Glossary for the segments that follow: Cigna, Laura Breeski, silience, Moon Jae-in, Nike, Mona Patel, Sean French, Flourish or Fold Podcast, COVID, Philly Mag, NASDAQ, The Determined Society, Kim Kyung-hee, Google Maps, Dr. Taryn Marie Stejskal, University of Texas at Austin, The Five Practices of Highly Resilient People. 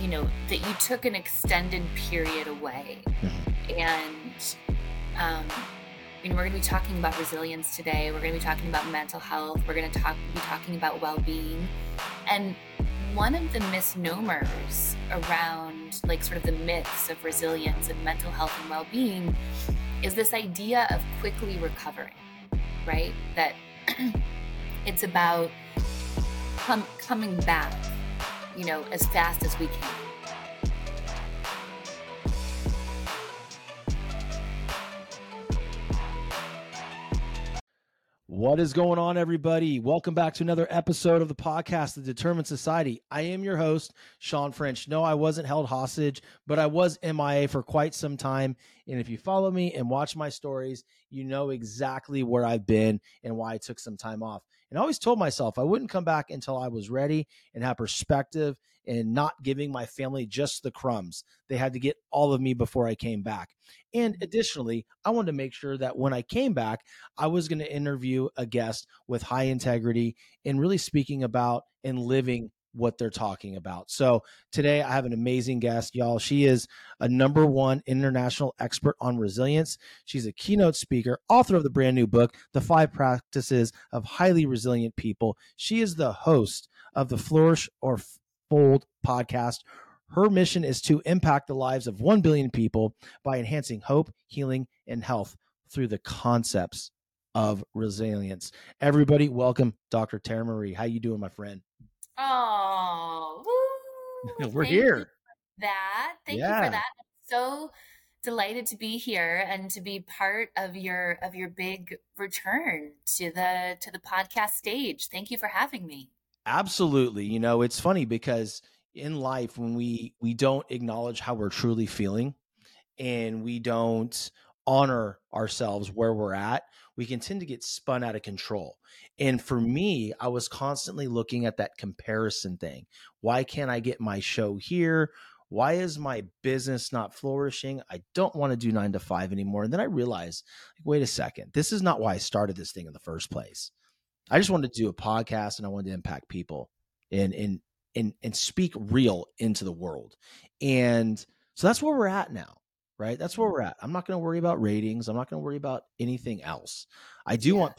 you know, that you took an extended period away. Mm-hmm. And, you know, we're going to be talking about resilience today. We're going to be talking about mental health. We're going to be talking about well-being. And one of the misnomers around, like, sort of the myths of resilience and mental health and well-being is this idea of quickly recovering, right? That it's about coming back, you know, as fast as we can. What is going on, everybody? Welcome back to another episode of the podcast, The Determined Society. I am your host, Sean French. No, I wasn't held hostage, but I was MIA for quite some time. And if you follow me and watch my stories, you know exactly where I've been and why I took some time off. And I always told myself I wouldn't come back until I was ready and had perspective and not giving my family just the crumbs. They had to get all of me before I came back. And additionally, I wanted to make sure that when I came back, I was going to interview a guest with high integrity and really speaking about and living what they're talking about. So today I have an amazing guest, y'all. She is a #1 international expert on resilience. She's a keynote speaker, author of the brand new book, The Five Practices of Highly Resilient People. She is the host of the Flourish or Fold podcast. Her mission is to impact the lives of 1 billion people by enhancing hope, healing, and health through the concepts of resilience. Everybody, welcome Dr. Taryn Marie. How you doing, my friend? Oh, woo. We're here. Thank you for that. I'm so delighted to be here and to be part of your big return to the podcast stage. Thank you for having me. Absolutely. You know, it's funny because in life, when we don't acknowledge how we're truly feeling and we don't honor ourselves where we're at, we can tend to get spun out of control. And for me, I was constantly looking at that comparison thing. Why can't I get my show here? Why is my business not flourishing? I don't want to do 9 to 5 anymore. And then I realized, like, wait a second, this is not why I started this thing in the first place. I just wanted to do a podcast and I wanted to impact people and speak real into the world. And so that's where we're at now. Right? That's where we're at. I'm not going to worry about ratings. I'm not going to worry about anything else. I do want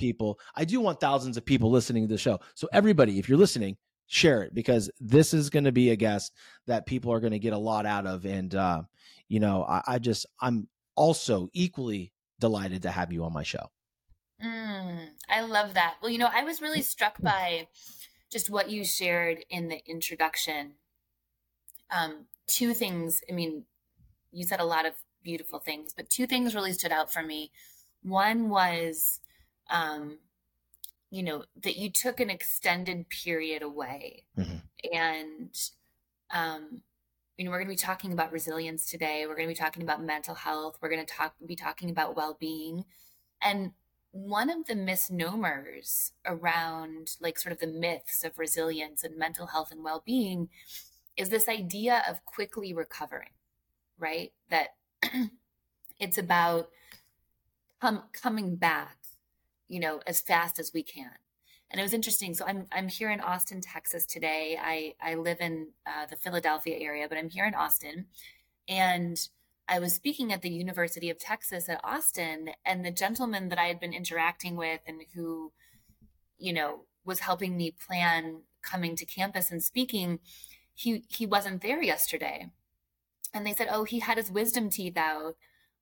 thousands of people listening to the show. So everybody, if you're listening, share it, because this is going to be a guest that people are going to get a lot out of. And, you know, I'm also equally delighted to have you on my show. I love that. Well, you know, I was really struck by just what you shared in the introduction. Two things. I mean, you said a lot of beautiful things, but two things really stood out for me. One was, you know, that you took an extended period away. Mm-hmm. And, you know, we're going to be talking about resilience today. We're going to be talking about mental health. We're going to be talking about well-being. And one of the misnomers around, like, sort of the myths of resilience and mental health and well-being is this idea of quickly recovering, right? That it's about coming back, you know, as fast as we can. And it was interesting. So I'm here in Austin, Texas today. I live in the Philadelphia area, but I'm here in Austin. And I was speaking at the University of Texas at Austin, and the gentleman that I had been interacting with and who, you know, was helping me plan coming to campus and speaking, he wasn't there yesterday. And they said, oh, he had his wisdom teeth out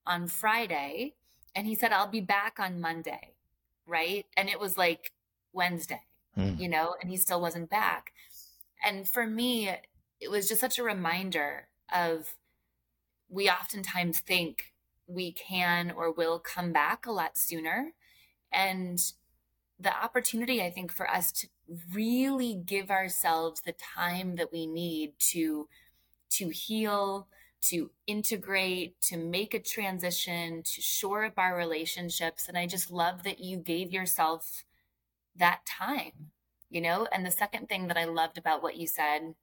on Friday. And he said, I'll be back on Monday, right? And it was like Wednesday, you know, and he still wasn't back. And for me, it was just such a reminder of, we oftentimes think we can or will come back a lot sooner. And the opportunity, I think, for us to really give ourselves the time that we need to heal, to integrate, to make a transition, to shore up our relationships. And I just love that you gave yourself that time, you know? And the second thing that I loved about what you said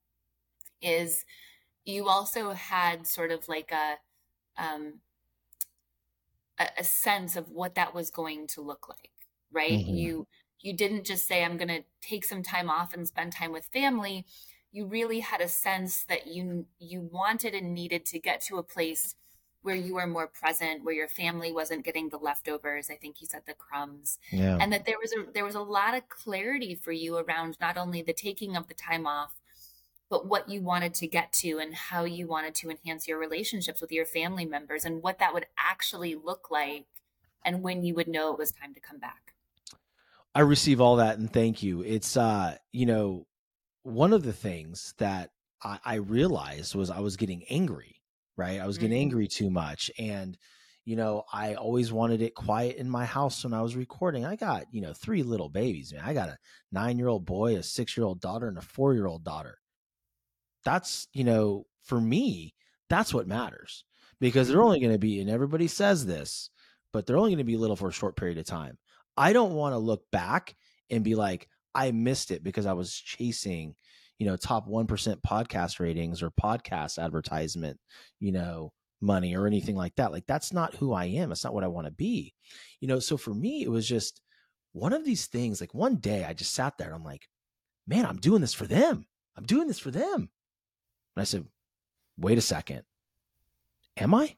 is you also had sort of like a sense of what that was going to look like, right? Mm-hmm. You didn't just say, I'm going to take some time off and spend time with family. you really had a sense that you wanted and needed to get to a place where you were more present, where your family wasn't getting the leftovers. I think you said the crumbs, yeah. And that there was a lot of clarity for you around not only the taking of the time off, but what you wanted to get to and how you wanted to enhance your relationships with your family members and what that would actually look like and when you would know it was time to come back. I receive all that. And thank you. It's, one of the things that I realized was I was getting angry. Right. I was getting angry too much. And, I always wanted it quiet in my house when I was recording. I got, 3 little babies. Man, I got a 9-year-old boy, a 6-year-old daughter, and a 4-year-old daughter. That's, for me, that's what matters, because they're only going to be, and everybody says this, but they're only going to be little for a short period of time. I don't want to look back and be like, I missed it because I was chasing top 1% podcast ratings or podcast advertisement, money or anything like that. Like, that's not who I am. It's not what I want to be. So for me, it was just one of these things. Like, one day I just sat there and I'm like, man, I'm doing this for them. I'm doing this for them. And I said, wait a second. Am I?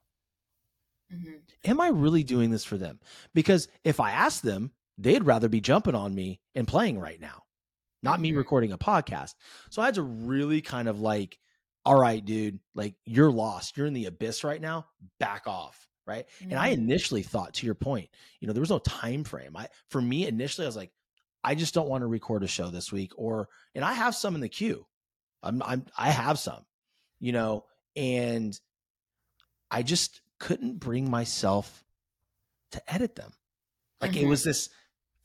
Mm-hmm. Am I really doing this for them? Because if I asked them, they'd rather be jumping on me and playing right now, not me recording a podcast. So I had to really kind of like, all right, dude, like, you're lost. You're in the abyss right now. Back off. Right. Mm-hmm. And I initially thought, to your point, there was no time frame. For me, initially, I was like, I just don't want to record a show this week, and I have some in the queue. I have some, and I just couldn't bring myself to edit them. Like, mm-hmm. It was this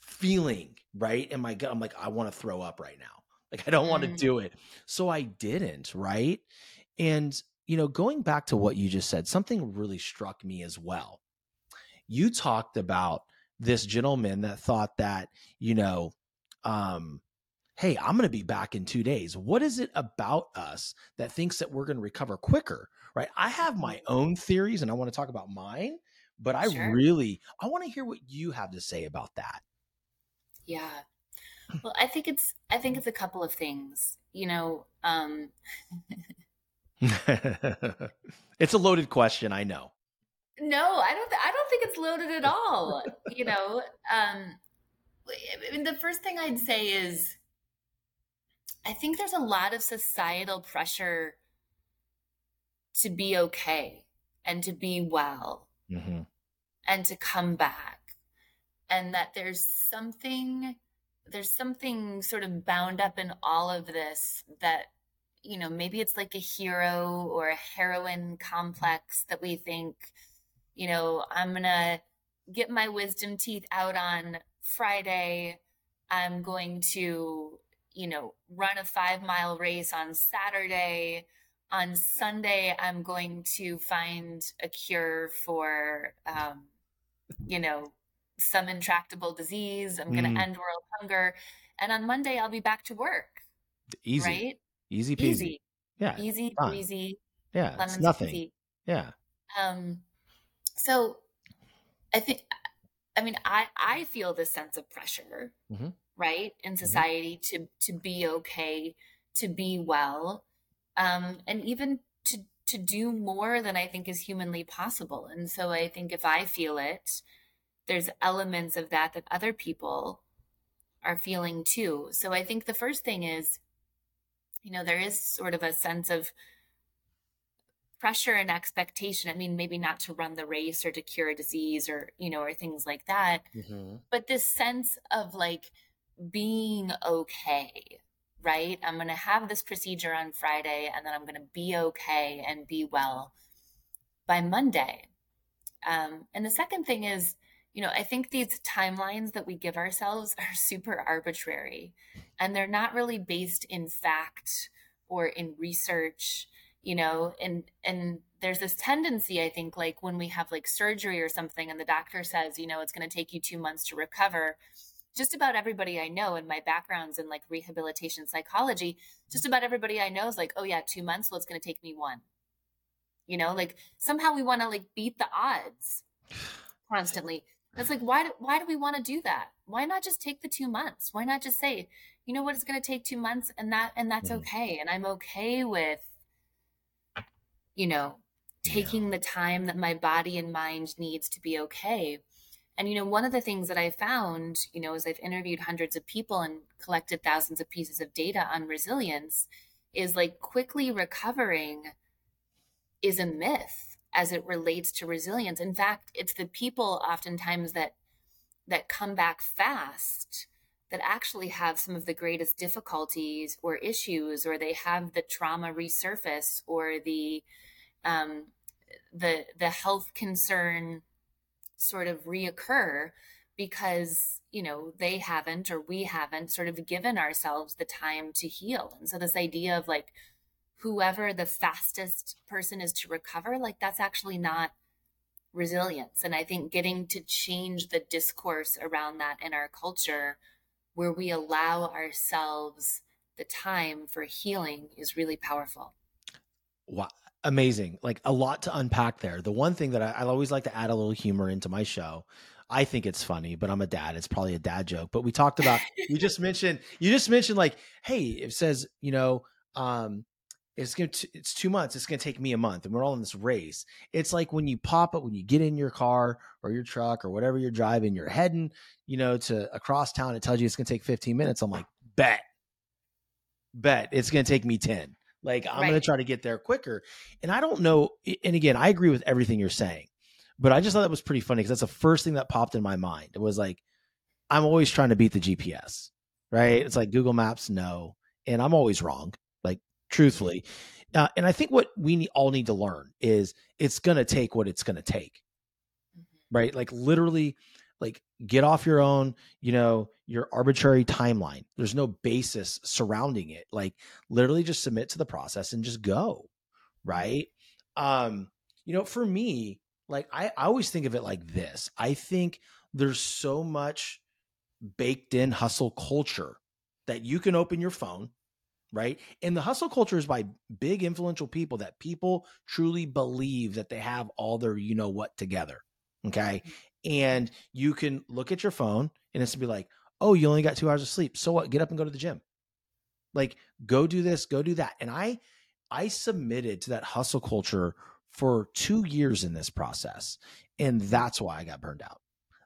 feeling right in my gut. I'm like, I want to throw up right now. Like, I don't want to do it. So I didn't. Right. And, going back to what you just said, something really struck me as well. You talked about this gentleman that thought that, hey, I'm going to be back in 2 days. What is it about us that thinks that we're going to recover quicker? Right. I have my own theories and I want to talk about mine, but I want to hear what you have to say about that. Yeah. Well, I think it's a couple of things, It's a loaded question. I know. No, I don't think it's loaded at all. The first thing I'd say is, I think there's a lot of societal pressure to be okay and to be well, mm-hmm. and to come back. And that there's something sort of bound up in all of this that, maybe it's like a hero or a heroine complex that we think, I'm going to get my wisdom teeth out on Friday. I'm going to, run a 5-mile race on Saturday. On Sunday, I'm going to find a cure for, some intractable disease. I'm going to end world hunger. And on Monday, I'll be back to work. Easy. Right? Easy peasy. Easy. Yeah. Easy peasy. Yeah. It's nothing. Easy. Yeah. So I think, I feel this sense of pressure, mm-hmm. right, in society, mm-hmm. to be okay, to be well, and even to do more than I think is humanly possible. And so I think if I feel it, there's elements of that other people are feeling too. So I think the first thing is, there is sort of a sense of pressure and expectation. I mean, maybe not to run the race or to cure a disease or, or things like that, mm-hmm. but this sense of like being okay, right? I'm going to have this procedure on Friday and then I'm going to be okay and be well by Monday. And the second thing is, I think these timelines that we give ourselves are super arbitrary and they're not really based in fact or in research, and there's this tendency, I think, like when we have like surgery or something and the doctor says, it's going to take you 2 months to recover. Just about everybody I know, and my background's in like rehabilitation psychology, just about everybody I know is like, oh yeah, 2 months. Well, it's going to take me one, like somehow we want to like beat the odds constantly. It's like, why do we want to do that? Why not just take the 2 months? Why not just say, you know what, it's going to take 2 months and that's okay. And I'm okay with, you know, taking the time that my body and mind needs to be okay. And, you know, one of the things that I found, you know, as I've interviewed hundreds of people and collected thousands of pieces of data on resilience is like quickly recovering is a myth as it relates to resilience. In fact, it's the people oftentimes that come back fast that actually have some of the greatest difficulties or issues, or they have the trauma resurface or the health concern sort of reoccur because, you know, they haven't, or we haven't sort of given ourselves the time to heal. And so this idea of like, whoever the fastest person is to recover, like that's actually not resilience. And I think getting to change the discourse around that in our culture where we allow ourselves the time for healing is really powerful. Wow. Amazing. Like a lot to unpack there. The one thing that I always like to add a little humor into my show. I think it's funny, but I'm a dad. It's probably a dad joke, but we talked about, you just mentioned like, hey, it says, you know, it's 2 months. It's going to take me a month. And we're all in this race. It's like when you pop up, when you get in your car or your truck or whatever you're driving, you're heading, you know, to across town. It tells you it's going to take 15 minutes. I'm like, bet it's going to take me 10. Like I'm going to try to get there quicker. And I don't know. And again, I agree with everything you're saying, but I just thought that was pretty funny because that's the first thing that popped in my mind. It was like, I'm always trying to beat the GPS, right? It's like Google Maps, no. And I'm always wrong. Truthfully. And I think what we all need to learn is it's going to take what it's going to take, right? Like literally, like get off your own, you know, your arbitrary timeline. There's no basis surrounding it. Like literally just submit to the process and just go, right? You know, for me, like I always think of it like this. I think there's so much baked in hustle culture that you can open your phone, right? And the hustle culture is by big influential people that people truly believe that they have all their, you know what, together. Okay. And you can look at your phone and it's be like, oh, you only got 2 hours of sleep. So what? Get up and go to the gym. Like go do this, go do that. And I submitted to that hustle culture for 2 years in this process. And that's why I got burned out.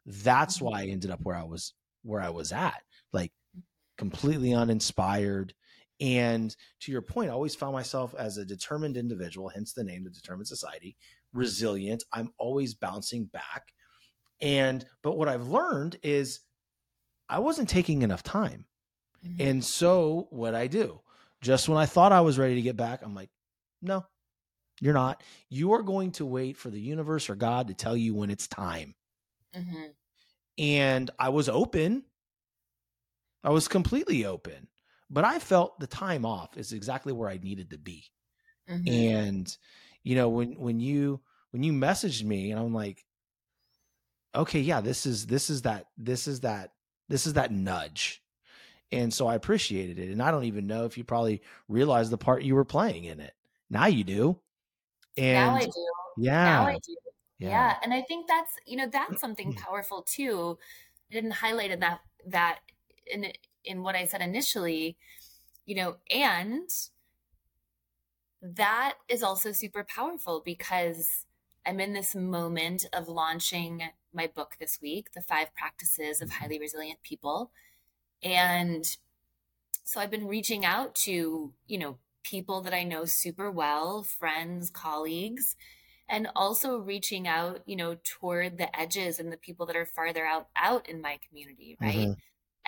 That's why I ended up where I was at, like completely uninspired. And to your point, I always found myself as a determined individual, hence the name, The Determined Society, resilient. I'm always bouncing back. But what I've learned is I wasn't taking enough time. Mm-hmm. And so what I do, just when I thought I was ready to get back, I'm like, no, you're not. You are going to wait for the universe or God to tell you when it's time. Mm-hmm. And I was open. I was completely open. But I felt the time off is exactly where I needed to be. Mm-hmm. And, you know, when you messaged me and I'm like, okay, yeah, this is that nudge. And so I appreciated it. And I don't even know if you probably realized the part you were playing in it. Now you do. And now I do. Yeah. Now I do. Yeah. And I think that's, you know, that's something powerful too. I didn't highlight in that in what I said initially, you know, and that is also super powerful because I'm in this moment of launching my book this week, The Five Practices of Highly Resilient People. And so I've been reaching out to, you know, people that I know super well, friends, colleagues, and also reaching out, you know, toward the edges and the people that are farther out in my community, right? Mm-hmm.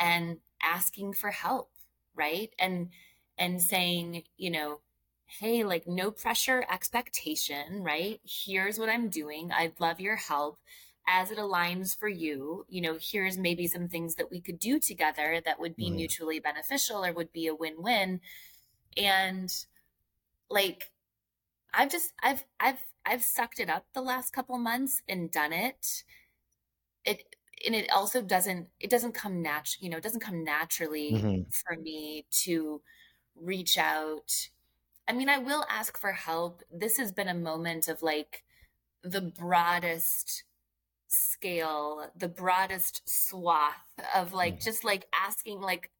And asking for help, right? And saying, you know, hey, like no pressure, expectation, right? Here's what I'm doing. I'd love your help as it aligns for you. You know, here's maybe some things that we could do together that would be mutually beneficial or would be a win-win. And like, I've sucked it up the last couple months and done it. And it also doesn't come naturally, you know, it doesn't come naturally for me to reach out. I mean, I will ask for help. This has been a moment of like the broadest scale, the broadest swath of like, just like asking like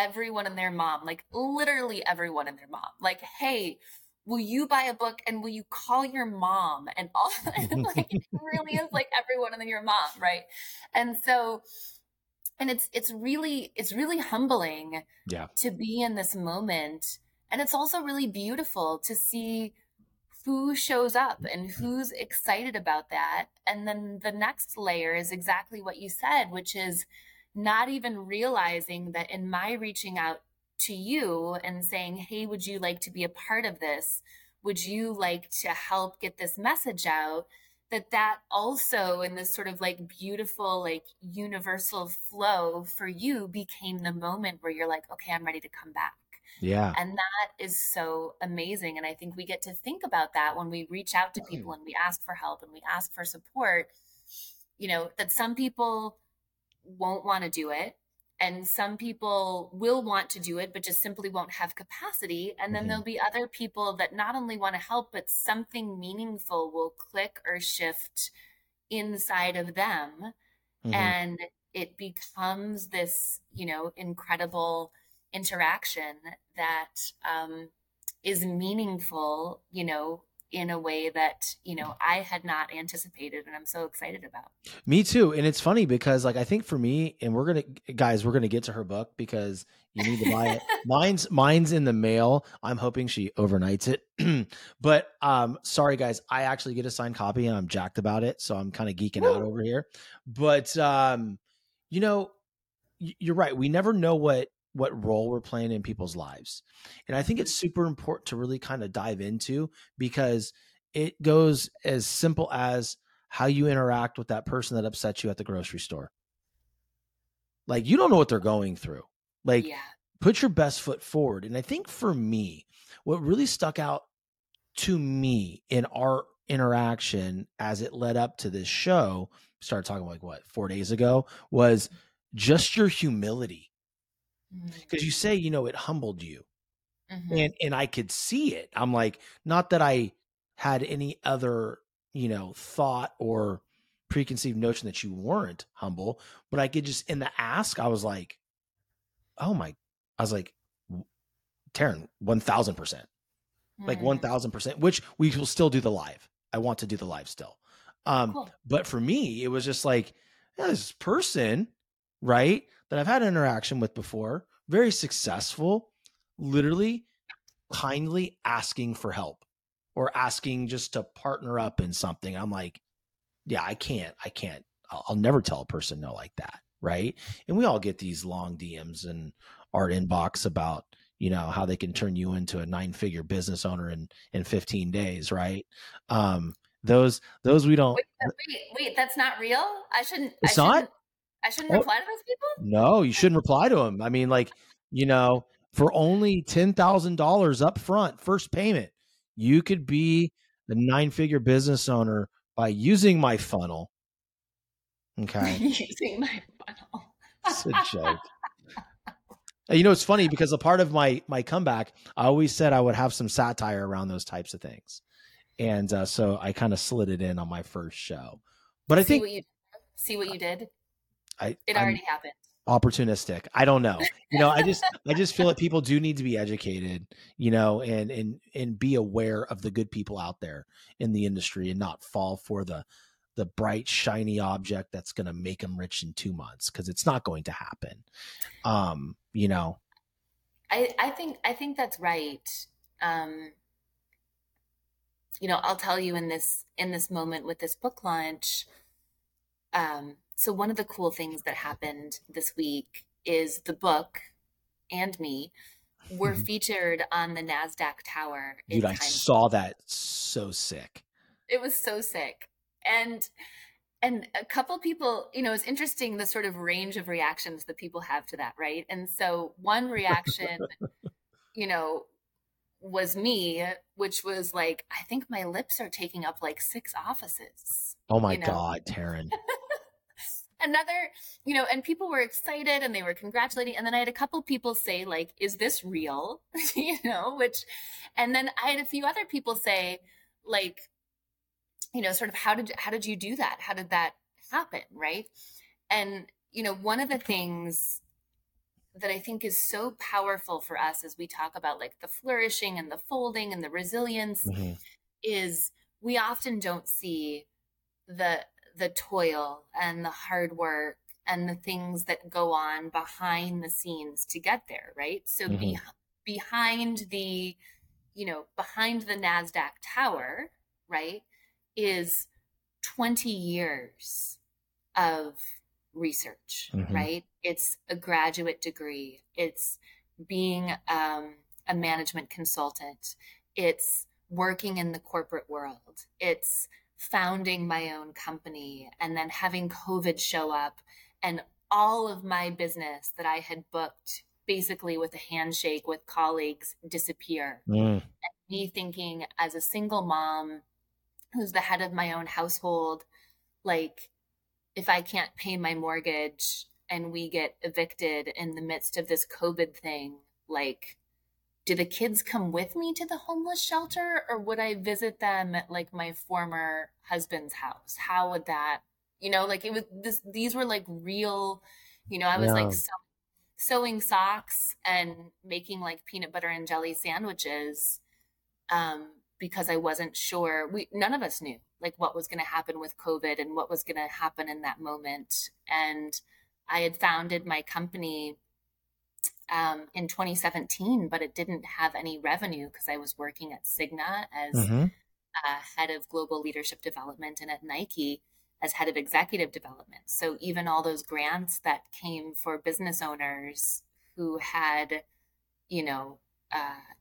everyone and their mom, like literally everyone and their mom, like, hey, will you buy a book and will you call your mom? And all like it really is like everyone and then your mom, right? And so, and it's really humbling to be in this moment. And it's also really beautiful to see who shows up and who's excited about that. And then the next layer is exactly what you said, which is not even realizing that in my reaching out to you and saying, hey, would you like to be a part of this? Would you like to help get this message out? That also in this sort of like beautiful, like universal flow for you became the moment where you're like, okay, I'm ready to come back. Yeah. And that is so amazing. And I think we get to think about that when we reach out to people and we ask for help and we ask for support, you know, that some people won't want to do it. And some people will want to do it, but just simply won't have capacity. And then there'll be other people that not only want to help, but something meaningful will click or shift inside of them. And it becomes this, you know, incredible interaction that is meaningful, you know, in a way that, you know, I had not anticipated and I'm so excited about. Me too. And it's funny because like, I think for me, and we're going to get to her book because you need to buy it. Mine's in the mail. I'm hoping she overnights it, but sorry guys, I actually get a signed copy and I'm jacked about it. So I'm kind of geeking out over here, but you know, you're right. We never know what role we're playing in people's lives. And I think it's super important to really kind of dive into because it goes as simple as how you interact with that person that upsets you at the grocery store. Like, you don't know what they're going through. Like, put your best foot forward. And I think for me, what really stuck out to me in our interaction as it led up to this show, started talking like 4 days ago, was just your humility. Because you say, you know, it humbled you. And I could see it. I'm like, not that I had any other, you know, thought or preconceived notion that you weren't humble, but I could just in the ask, I was like, Taryn, 1000%, like 1000%, which we will still do the live. I want to do the live still. But for me, it was just like, this person, right, that I've had an interaction with before, very successful, literally kindly asking for help or asking just to partner up in something. I'm like, yeah, I can't, I'll never tell a person no like that. Right. And we all get these long DMs in our inbox about, you know, how they can turn you into a 9-figure business owner in 15 days. Right. Those we don't. Wait, that's not real. I shouldn't reply to those people? No, you shouldn't reply to them. I mean, like, you know, for only $10,000 up front, first payment, you could be a 9-figure business owner by using my funnel. Okay. Using my funnel. It's a joke. You know, it's funny because a part of my comeback, I always said I would have some satire around those types of things. And so I kind of slid it in on my first show. But I think... see what you did? It already happened. Opportunistic. I don't know. You know, I just feel that people do need to be educated, you know, and be aware of the good people out there in the industry and not fall for the bright, shiny object that's going to make them rich in 2 months. 'Cause it's not going to happen. You know, I think that's right. You know, I'll tell you in this moment with this book launch, so one of the cool things that happened this week is the book and me were featured on the NASDAQ tower. Dude, I saw that. So sick. It was so sick. And a couple people, you know, it's interesting, the sort of range of reactions that people have to that. Right. And so one reaction, you know, was me, which was like, I think my lips are taking up like 6 offices. Oh my God, Taryn. Another, you know, and people were excited and they were congratulating. And then I had a couple people say like, is this real? You know, which, and then I had a few other people say like, you know, sort of, how did you do that? How did that happen? Right. And, you know, one of the things that I think is so powerful for us as we talk about like the flourishing and the folding and the resilience mm-hmm. is we often don't see the toil and the hard work and the things that go on behind the scenes to get there, right? So mm-hmm. behind the NASDAQ tower, right, is 20 years of research, mm-hmm. right? It's a graduate degree. It's being a management consultant. It's working in the corporate world. It's founding my own company and then having COVID show up and all of my business that I had booked basically with a handshake with colleagues disappear. Mm. And me thinking as a single mom who's the head of my own household, like, if I can't pay my mortgage and we get evicted in the midst of this COVID thing, like, do the kids come with me to the homeless shelter or would I visit them at like my former husband's house? How would that, like it was this, these were like real, I was like sewing socks and making like peanut butter and jelly sandwiches because I wasn't sure. None of us knew like what was going to happen with COVID and what was going to happen in that moment. And I had founded my company in 2017, but it didn't have any revenue because I was working at Cigna as mm-hmm. Head of global leadership development and at Nike as head of executive development. So even all those grants that came for business owners who had,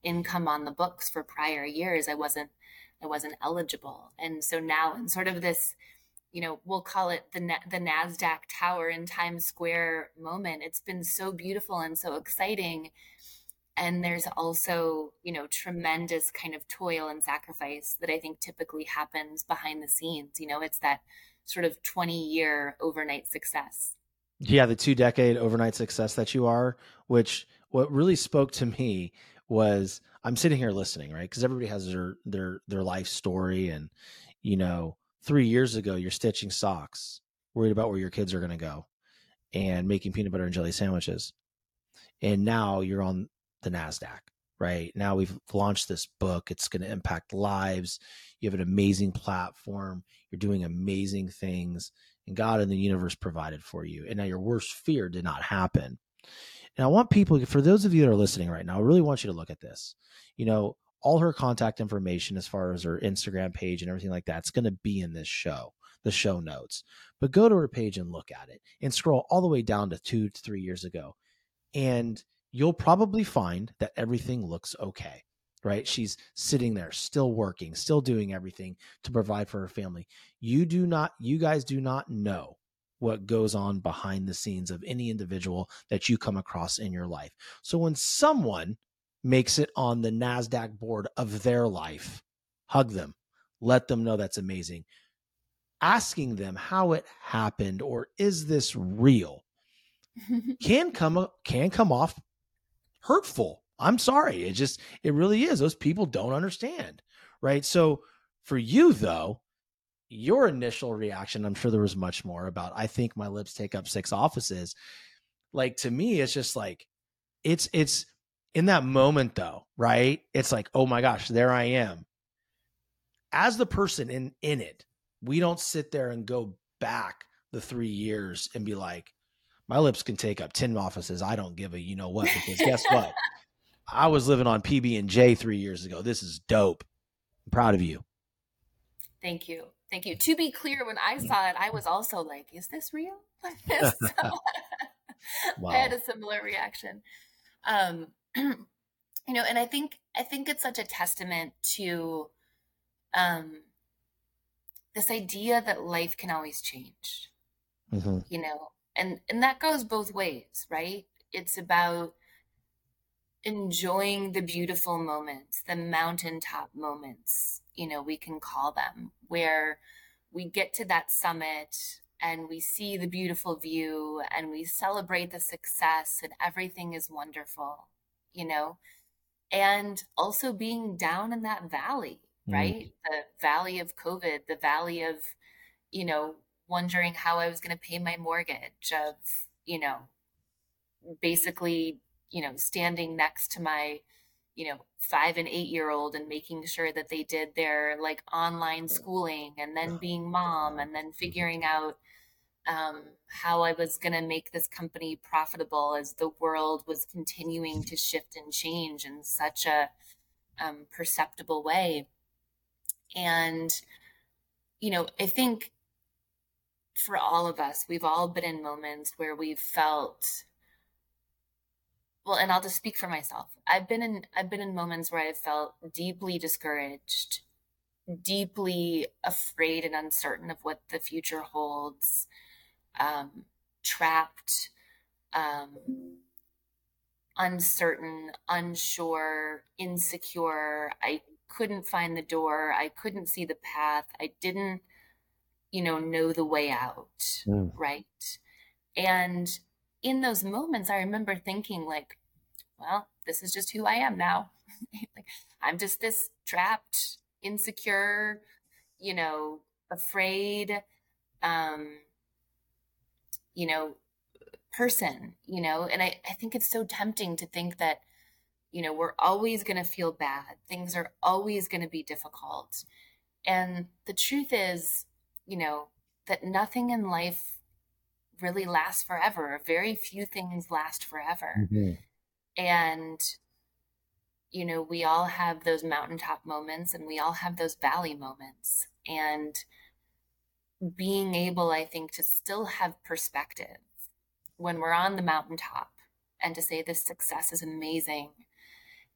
income on the books for prior years, I wasn't eligible. And so now in sort of this, we'll call it the NASDAQ tower in Times Square moment. It's been so beautiful and so exciting. And there's also, tremendous kind of toil and sacrifice that I think typically happens behind the scenes. It's that sort of 20-year overnight success. Yeah, the 2-decade overnight success that you are, which what really spoke to me was I'm sitting here listening, right? Because everybody has their life story. And, 3 years ago, you're stitching socks, worried about where your kids are going to go and making peanut butter and jelly sandwiches. And now you're on the NASDAQ, right? Now we've launched this book. It's going to impact lives. You have an amazing platform. You're doing amazing things. And God and the universe provided for you. And now your worst fear did not happen. And I want people, for those of you that are listening right now, I really want you to look at this. All her contact information as far as her Instagram page and everything like that, it's going to be in this show, the show notes. But go to her page and look at it and scroll all the way down to 2 to 3 years ago. And you'll probably find that everything looks okay, right? She's sitting there, still working, still doing everything to provide for her family. You guys do not know what goes on behind the scenes of any individual that you come across in your life. So when someone makes it on the NASDAQ board of their life, hug them, let them know that's amazing. Asking them how it happened or is this real can come off hurtful. I'm sorry. It really is. Those people don't understand, right? So for you though, your initial reaction, I'm sure there was much more about, I think my lips take up 6 offices. Like to me, it's just like, it's in that moment though, right? It's like, oh my gosh, there I am. As the person in it, we don't sit there and go back the 3 years and be like, my lips can take up 10 offices. I don't give a, because guess what? I was living on PB&J 3 years ago. This is dope. I'm proud of you. Thank you. Thank you. To be clear, when I saw it, I was also like, is this real? Wow. I had a similar reaction. And I think it's such a testament to this idea that life can always change, mm-hmm. and that goes both ways, right? It's about enjoying the beautiful moments, the mountaintop moments, we can call them, where we get to that summit and we see the beautiful view and we celebrate the success and everything is wonderful, and also being down in that valley, right? Mm-hmm. The valley of COVID, the valley of, wondering how I was going to pay my mortgage, of, basically, you know, standing next to my, you know, 5- and 8-year-old and making sure that they did their like online schooling, and then being mom, and then figuring out how I was going to make this company profitable as the world was continuing to shift and change in such a perceptible way. And, you know, I think for all of us, we've all been in moments where we've felt, well, and I'll just speak for myself. I've been in moments where I felt deeply discouraged, deeply afraid and uncertain of what the future holds, trapped, uncertain, unsure, insecure. I couldn't find the door. I couldn't see the path. I didn't, you know the way out. Mm. Right. And in those moments, I remember thinking like, well, this is just who I am now. Like, I'm just this trapped, insecure, you know, afraid, you know, person, you know. And I think it's so tempting to think that, you know, we're always going to feel bad. Things are always going to be difficult. And the truth is, you know, that nothing in life really lasts forever. Very few things last forever. Mm-hmm. And, you know, we all have those mountaintop moments and we all have those valley moments. And being able, I think, to still have perspective when we're on the mountaintop and to say this success is amazing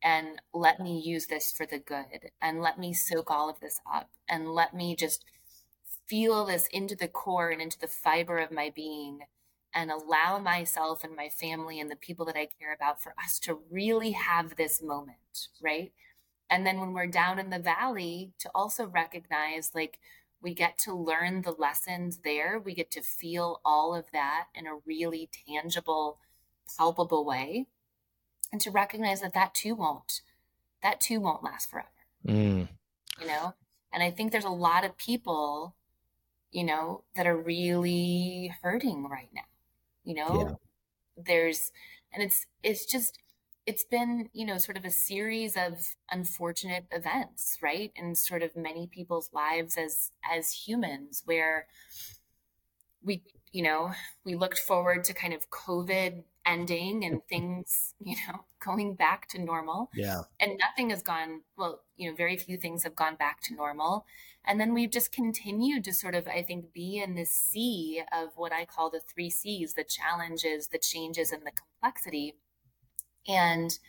and let me use this for the good and let me soak all of this up and let me just feel this into the core and into the fiber of my being and allow myself and my family and the people that I care about for us to really have this moment, right? And then when we're down in the valley, to also recognize like we get to learn the lessons there. We get to feel all of that in a really tangible, palpable way. And to recognize that that too won't last forever, you know? And I think there's a lot of people, you know, that are really hurting right now, you know, yeah. It's been, you know, sort of a series of unfortunate events, right? In sort of many people's lives as humans, where we, you know, we looked forward to kind of COVID ending and things, you know, going back to normal. Yeah. And nothing has gone, well, you know, very few things have gone back to normal. And then we've just continued to sort of, I think, be in this sea of what I call the 3 C's, the challenges, the changes, and the complexity. And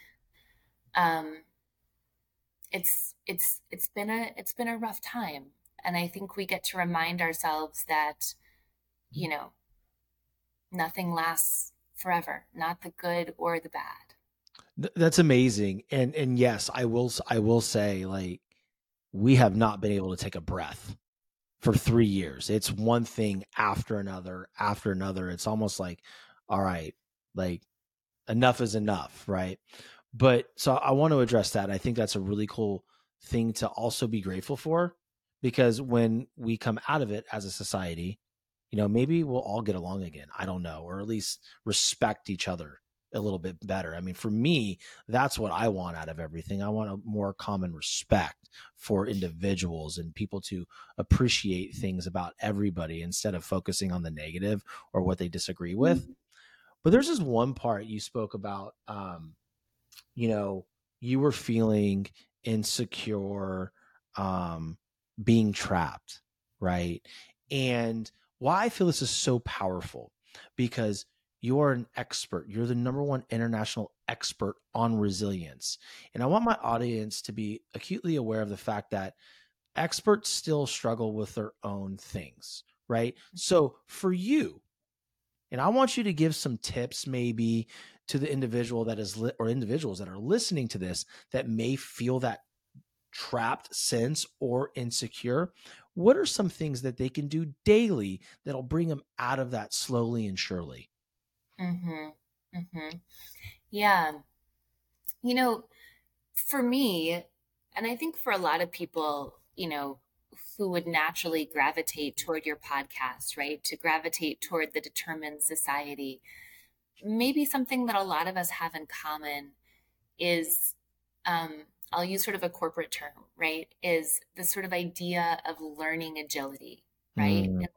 it's been a rough time. And I think we get to remind ourselves that, you know, nothing lasts forever, not the good or the bad. That's amazing. And yes, I will say, like, we have not been able to take a breath for 3 years. It's one thing after another. It's almost like, all right, like enough is enough, right? But so I want to address that. I think that's a really cool thing to also be grateful for, because when we come out of it as a society, you know, maybe we'll all get along again. I don't know, or at least respect each other a little bit better. I mean, for me, that's what I want out of everything. I want a more common respect for individuals and people to appreciate things about everybody instead of focusing on the negative or what they disagree with. But there's this one part you spoke about, you know, you were feeling insecure, being trapped, right? And why I feel this is so powerful, because you're an expert. You're the #1 international expert on resilience. And I want my audience to be acutely aware of the fact that experts still struggle with their own things, right? So for you, and I want you to give some tips maybe to the individual that is or individuals that are listening to this that may feel that trapped sense or insecure. What are some things that they can do daily that'll bring them out of that slowly and surely? Mm-hmm. Mm-hmm. Yeah. You know, for me, and I think for a lot of people, you know, who would naturally gravitate toward your podcast, right? To gravitate toward the Determined Society. maybe something that a lot of us have in common is, I'll use sort of a corporate term, right, is this sort of idea of learning agility, right? Mm. And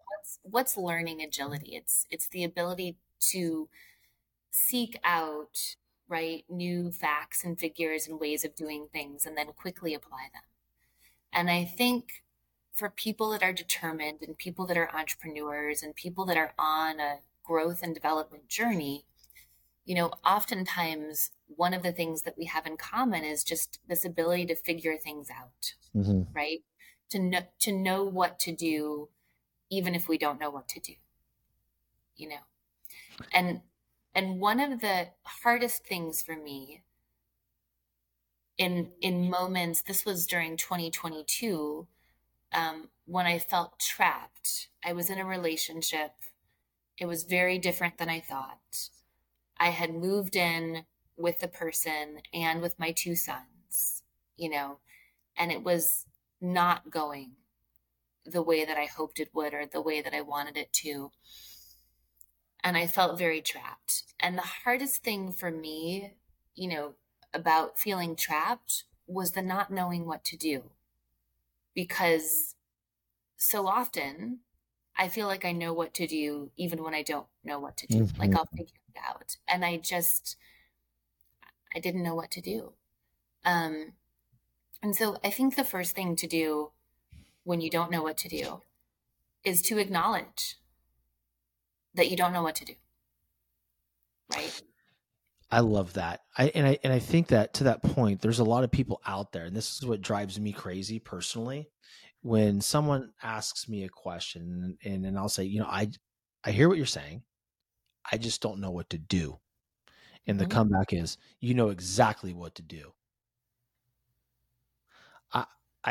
what's learning agility? It's the ability to seek out, right, new facts and figures and ways of doing things and then quickly apply them. And I think for people that are determined and people that are entrepreneurs and people that are on a growth and development journey, you know, oftentimes one of the things that we have in common is just this ability to figure things out, mm-hmm. right? To know what to do, even if we don't know what to do, you know? And one of the hardest things for me in moments, this was during 2022, when I felt trapped. I was in a relationship. It was very different than I thought. I had moved in with the person and with my two sons, you know, and it was not going the way that I hoped it would or the way that I wanted it to. And I felt very trapped. And the hardest thing for me, you know, about feeling trapped was the not knowing what to do. Because so often I feel like I know what to do, even when I don't know what to do, mm-hmm. like I'll figure it out. And I didn't know what to do. And so I think the first thing to do when you don't know what to do is to acknowledge that you don't know what to do. Right? I love that. I think that to that point, there's a lot of people out there, and this is what drives me crazy personally. When someone asks me a question and I'll say, you know, I hear what you're saying. I just don't know what to do. And the mm-hmm. comeback is, you know exactly what to do. I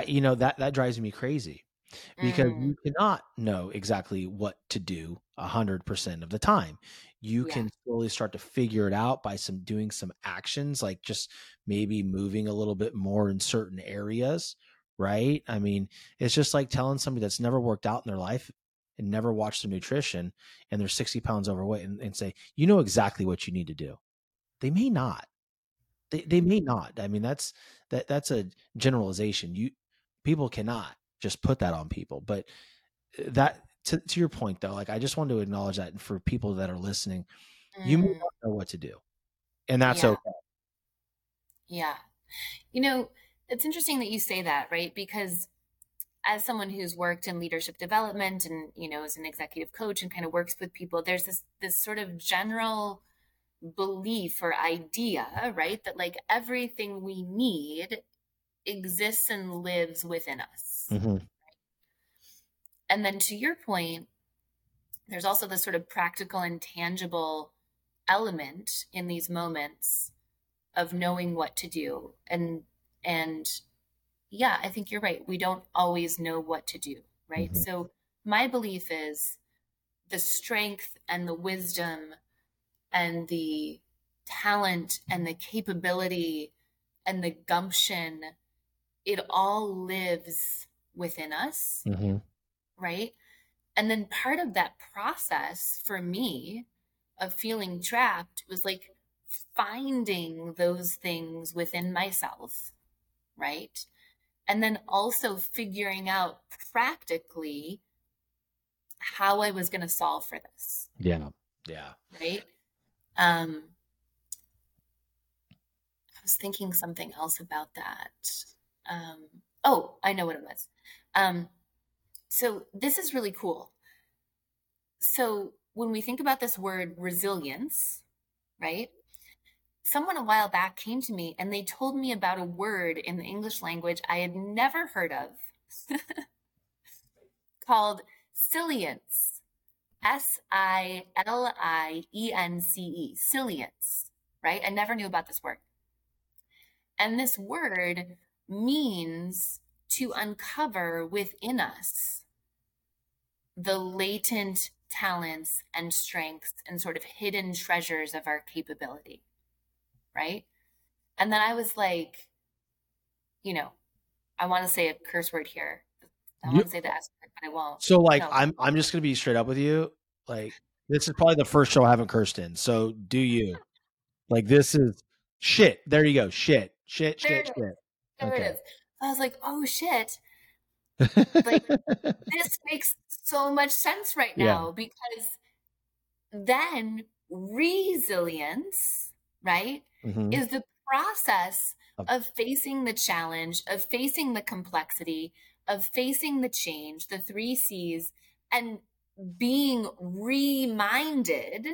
you know, that drives me crazy because mm. you cannot know exactly what to do 100% of the time. You yeah. can slowly start to figure it out by doing some actions, like just maybe moving a little bit more in certain areas, right? I mean, it's just like telling somebody that's never worked out in their life and never watched their nutrition and they're 60 pounds overweight and say, you know exactly what you need to do. They may not. They may not. I mean, that's a generalization. People cannot just put that on people. But that to your point though, like I just wanted to acknowledge that for people that are listening, you may not know what to do. And that's yeah. okay. Yeah. You know, it's interesting that you say that, right? Because as someone who's worked in leadership development and, you know, as an executive coach and kind of works with people, there's this sort of general belief or idea, right, that like everything we need exists and lives within us. Mm-hmm. Right? And then to your point, there's also this sort of practical and tangible element in these moments of knowing what to do. And yeah, I think you're right. We don't always know what to do, right? Mm-hmm. So my belief is the strength and the wisdom and the talent and the capability and the gumption, it all lives within us, mm-hmm. right? And then part of that process for me of feeling trapped was like finding those things within myself, right? And then also figuring out practically how I was going to solve for this. Yeah. Yeah. Right. I was thinking something else about that. Oh, I know what it was. So this is really cool. So when we think about this word resilience, right? Someone a while back came to me and they told me about a word in the English language I had never heard of called silience. S-I-L-I-E-N-C-E, silience, right? I never knew about this word. And this word means to uncover within us the latent talents and strengths and sort of hidden treasures of our capability, right? And then I was like, you know, I want to say a curse word here. I want to say the S word, but I won't. So like, no. I'm just going to be straight up with you. Like This is probably the first show I haven't cursed in. So do you? Like, this is shit. There you go. Shit. There it is. I was like, oh shit. Like, this makes so much sense right now, because then resilience, right, is the process of facing the challenge, of facing the complexity, of facing the change, the 3 C's, and being reminded,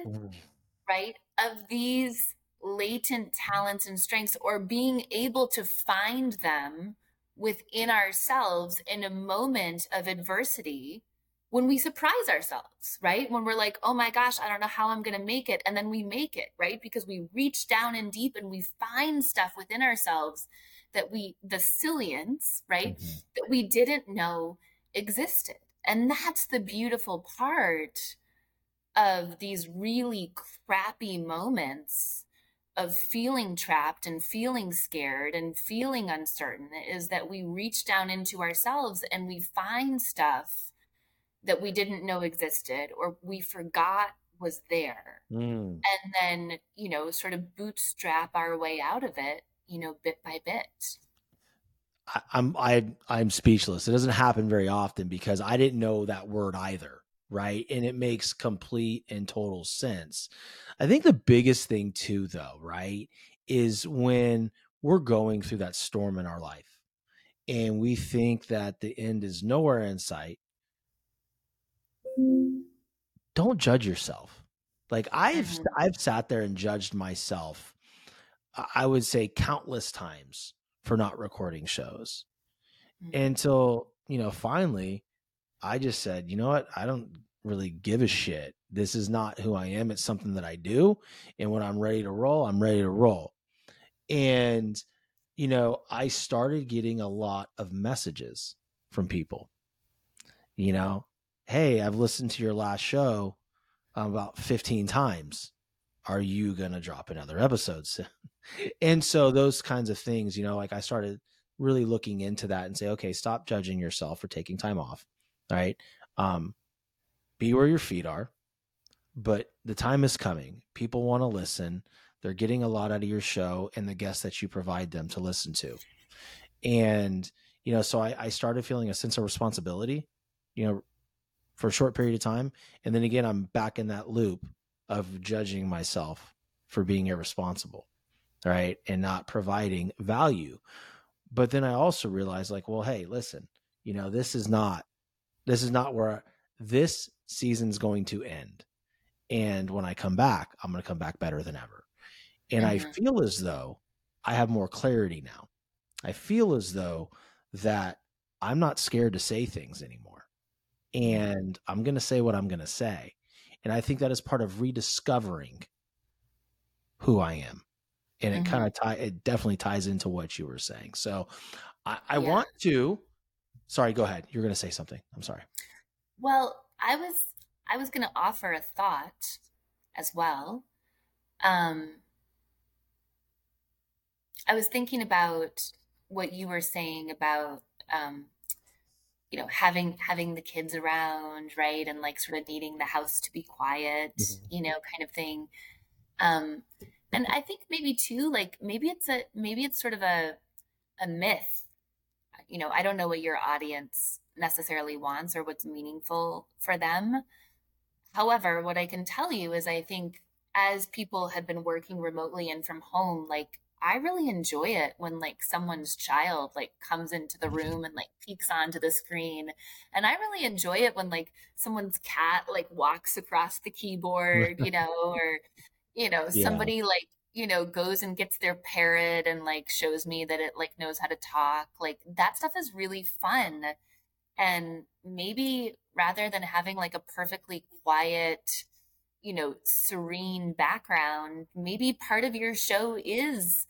right, of these latent talents and strengths, or being able to find them within ourselves in a moment of adversity when we surprise ourselves, right? When we're like, oh my gosh, I don't know how I'm going to make it. And then we make it, right? Because we reach down and deep and we find stuff within ourselves that the silience, right? That we didn't know existed. And that's the beautiful part of these really crappy moments of feeling trapped and feeling scared and feeling uncertain, is that we reach down into ourselves and we find stuff that we didn't know existed, or we forgot was there. And then, you know, sort of bootstrap our way out of it, you know, bit by bit. I'm speechless. It doesn't happen very often, because I didn't know that word either. Right. And it makes complete and total sense. I think the biggest thing too, though, right, is when we're going through that storm in our life and we think that the end is nowhere in sight, don't judge yourself. Like, I've sat there and judged myself, I would say countless times, for not recording shows until, you know, finally I just said, you know what? I don't really give a shit. This is not who I am. It's something that I do. And when I'm ready to roll, I'm ready to roll. And, you know, I started getting a lot of messages from people, you know, hey, I've listened to your last show about 15 times. Are you going to drop another episode soon? And so those kinds of things, you know, like, I started really looking into that and say, okay, stop judging yourself for taking time off. Right. Be where your feet are, but the time is coming. People want to listen. They're getting a lot out of your show and the guests that you provide them to listen to. And, you know, so I started feeling a sense of responsibility, you know, for a short period of time. And then again, I'm back in that loop of judging myself for being irresponsible, right, and not providing value. But then I also realized, like, well, hey, listen, you know, this is not where this season's going to end. And when I come back, I'm going to come back better than ever. And I feel as though I have more clarity now. I feel as though that I'm not scared to say things anymore. And I'm going to say what I'm going to say. And I think that is part of rediscovering who I am. And it kind of it definitely ties into what you were saying. So I want to, sorry, go ahead. You're going to say something. I'm sorry. Well, I was going to offer a thought as well. I was thinking about what you were saying about, you know, having the kids around, right, and like sort of needing the house to be quiet, you know, kind of thing. And I think maybe too, like, maybe it's sort of a myth. You know, I don't know what your audience necessarily wants or what's meaningful for them. However, what I can tell you is, I think as people have been working remotely and from home, like, I really enjoy it when, like, someone's child, like, comes into the room and, like, peeks onto the screen. And I really enjoy it when, like, someone's cat, like, walks across the keyboard, you know, or, you know, somebody like, you know, goes and gets their parrot and, like, shows me that it, like, knows how to talk. Like, that stuff is really fun. And maybe rather than having, like, a perfectly quiet, you know, serene background, maybe part of your show is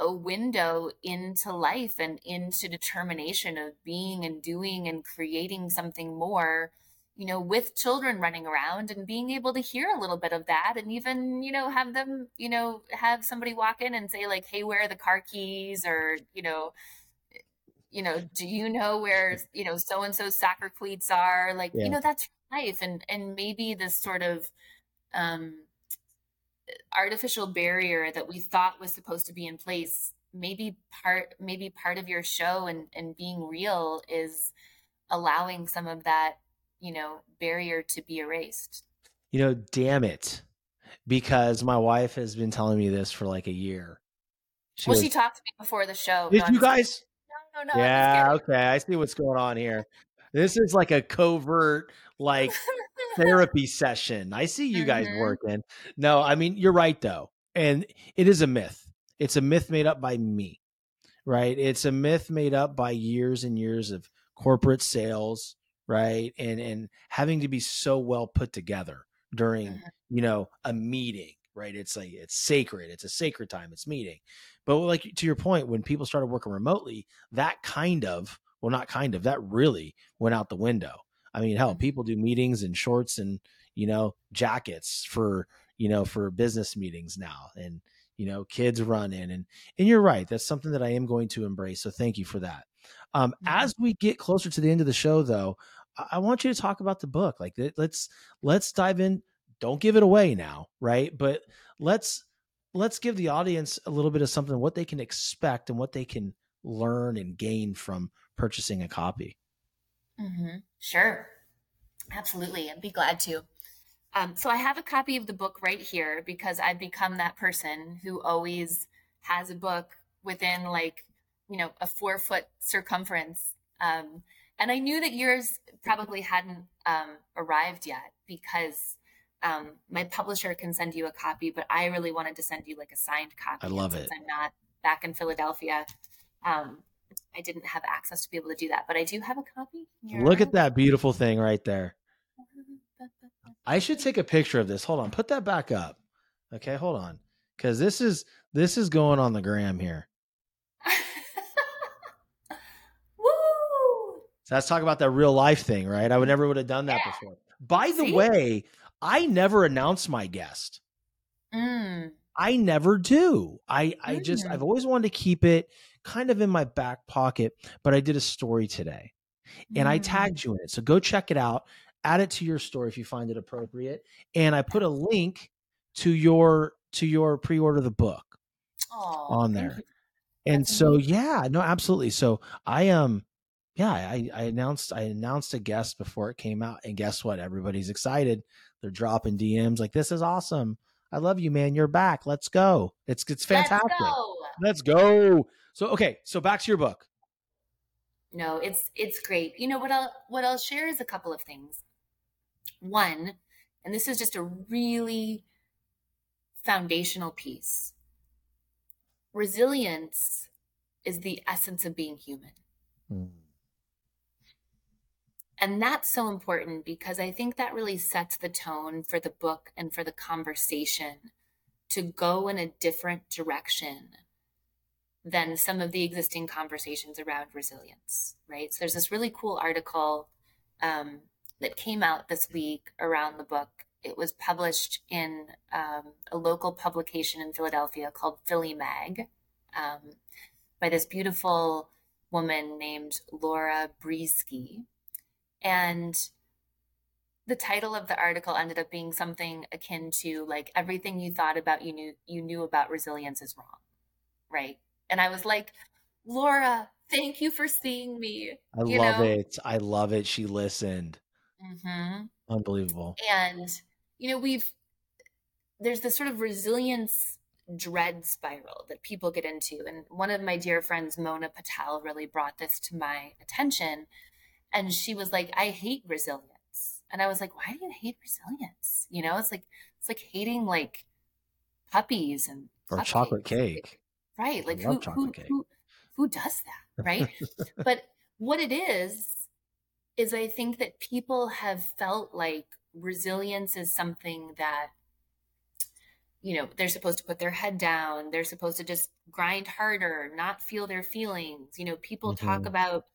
a window into life and into determination of being and doing and creating something more, you know, with children running around and being able to hear a little bit of that, and even, you know, have them, you know, have somebody walk in and say, like, hey, where are the car keys? Or, you know, do you know where, you know, so-and-so soccer cleats are? Like, you know, that's life, and maybe this sort of artificial barrier that we thought was supposed to be in place, maybe part of your show and being real is allowing some of that, barrier to be erased. Damn it. Because my wife has been telling me this for like a year. She talked to me before the show. Did you guys? No. Yeah. Okay. I see what's going on here. This is like a covert, therapy session. I see you guys working. No, I mean, you're right though. And it is a myth. It's a myth made up by me, right? It's a myth made up by years and years of corporate sales, right? And having to be so well put together during, a meeting, right? It's like, it's sacred. It's a sacred time. It's meeting. But to your point, when people started working remotely, that really went out the window. I mean, hell, people do meetings in shorts and, jackets for business meetings now. And, kids run in and you're right. That's something that I am going to embrace. So thank you for that. As we get closer to the end of the show though, I want you to talk about the book. Let's dive in. Don't give it away now. Right. But let's give the audience a little bit of something, what they can expect and what they can learn and gain from purchasing a copy. Mm-hmm. Sure. Absolutely. I'd be glad to. So I have a copy of the book right here because I've become that person who always has a book within a 4-foot circumference. And I knew that yours probably hadn't arrived yet because my publisher can send you a copy, but I really wanted to send you a signed copy. I love it. Since I'm not back in Philadelphia. I didn't have access to be able to do that, but I do have a copy. Look at that beautiful thing right there. I should take a picture of this. Hold on. Put that back up. Okay. Hold on. Cause this is going on the gram here. Woo! So let's talk about that real life thing, right? I would never have done that before. By the way, I never announce my guest. I never do. I've always wanted to keep it kind of in my back pocket, but I did a story today and I tagged you in it. So go check it out. Add it to your story if you find it appropriate. And I put a link to your pre-order the book on there. And so, absolutely. So I announced a guest before it came out and guess what? Everybody's excited. They're dropping DMs like, this is awesome. I love you, man. You're back. Let's go. It's fantastic. Let's go. So, okay. So back to your book. No, it's great. What I'll share is a couple of things. One, and this is just a really foundational piece. Resilience is the essence of being human. And that's so important because I think that really sets the tone for the book and for the conversation to go in a different direction than some of the existing conversations around resilience, right? So there's this really cool article that came out this week around the book. It was published in a local publication in Philadelphia called Philly Mag by this beautiful woman named Laura Breeski. And the title of the article ended up being something akin to everything you thought about, you knew about resilience is wrong, right? And I was like, Laura, thank you for seeing me. I love it. She listened. Mm-hmm. Unbelievable. And, there's this sort of resilience dread spiral that people get into. And one of my dear friends, Mona Patel, really brought this to my attention. And she was like, I hate resilience. And I was like, why do you hate resilience? It's like hating puppies and or chocolate cake. Right. Who does that? Right. But what it is I think that people have felt like resilience is something that, they're supposed to put their head down. They're supposed to just grind harder, not feel their feelings. People talk about,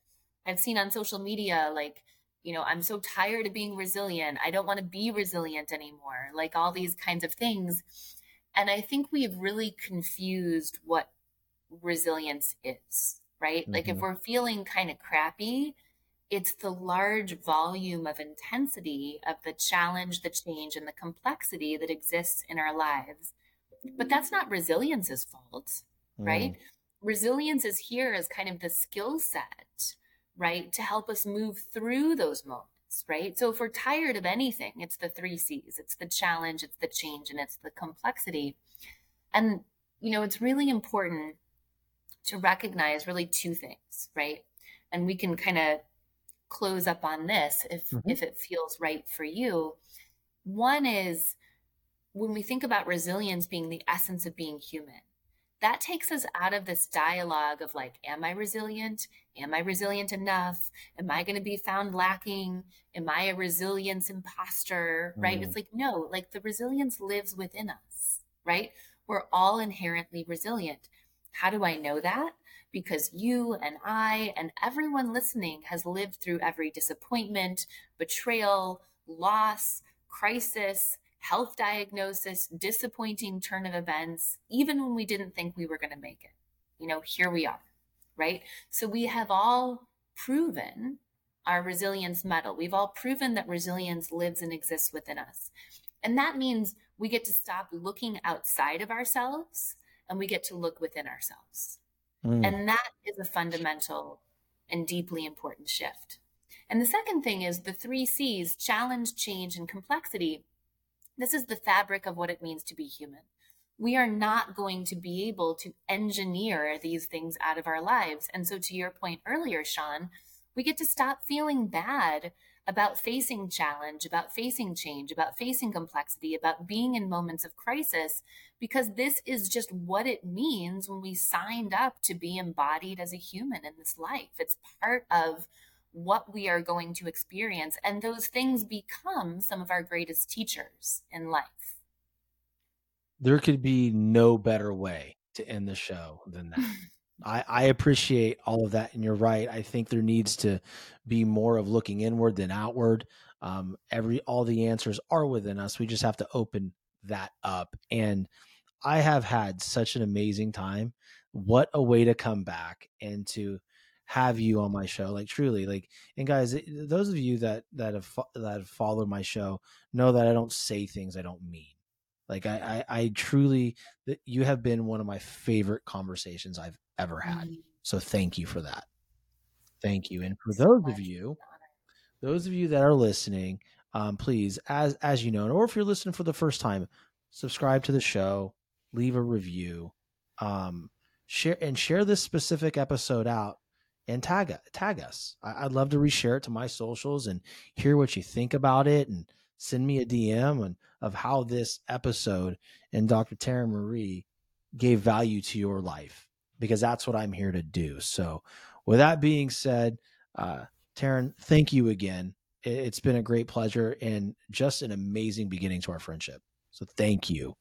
I've seen on social media, I'm so tired of being resilient. I don't want to be resilient anymore. All these kinds of things. And I think we've really confused what resilience is, right? If we're feeling kind of crappy, It's the large volume of intensity of the challenge, the change, and the complexity that exists in our lives. But that's not resilience's fault, right? Resilience is here as kind of the skill set, right, to help us move through those moments, right? So if we're tired of anything, it's the three C's. It's the challenge, it's the change, and it's the complexity. And, you know, it's really important to recognize really two things, right? And we can kind of close up on this if it feels right for you. One is when we think about resilience being the essence of being human, that takes us out of this dialogue of like, am I resilient? Am I resilient enough? Am I going to be found lacking? Am I a resilience imposter? Right? It's like, no, like the resilience lives within us, right? We're all inherently resilient. How do I know that? Because you and I and everyone listening has lived through every disappointment, betrayal, loss, crisis, health diagnosis, disappointing turn of events, even when we didn't think we were going to make it. You know, here we are, right? So we have all proven our resilience model. We've all proven that resilience lives and exists within us. And that means we get to stop looking outside of ourselves and we get to look within ourselves. And that is a fundamental and deeply important shift. And the second thing is the three C's, challenge, change, and complexity. This is the fabric of what it means to be human. We are not going to be able to engineer these things out of our lives. And so to your point earlier, Sean, we get to stop feeling bad about facing challenge, about facing change, about facing complexity, about being in moments of crisis, because this is just what it means when we signed up to be embodied as a human in this life. It's part of what we are going to experience. And those things become some of our greatest teachers in life. There could be no better way to end the show than that. I appreciate all of that. And you're right. I think there needs to be more of looking inward than outward. All the answers are within us. We just have to open that up. And I have had such an amazing time. What a way to come back and to have you on my show. Like truly, like, and guys, those of you that have followed my show know that I don't say things I don't mean. Like I truly, you have been one of my favorite conversations I've ever had. So thank you for that. Thank you. And for those of you that are listening, please, as you know, or if you're listening for the first time, subscribe to the show, leave a review, share this specific episode out and tag us. I'd love to reshare it to my socials and hear what you think about it, and send me a DM of how this episode and Dr. Taryn Marie gave value to your life, because that's what I'm here to do. So with that being said, Taryn, thank you again. It's been a great pleasure and just an amazing beginning to our friendship. So thank you.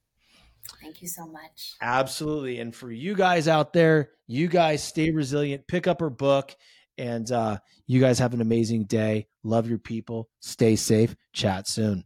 Thank you so much. Absolutely. And for you guys out there, you guys stay resilient, pick up her book, and you guys have an amazing day. Love your people. Stay safe. Chat soon.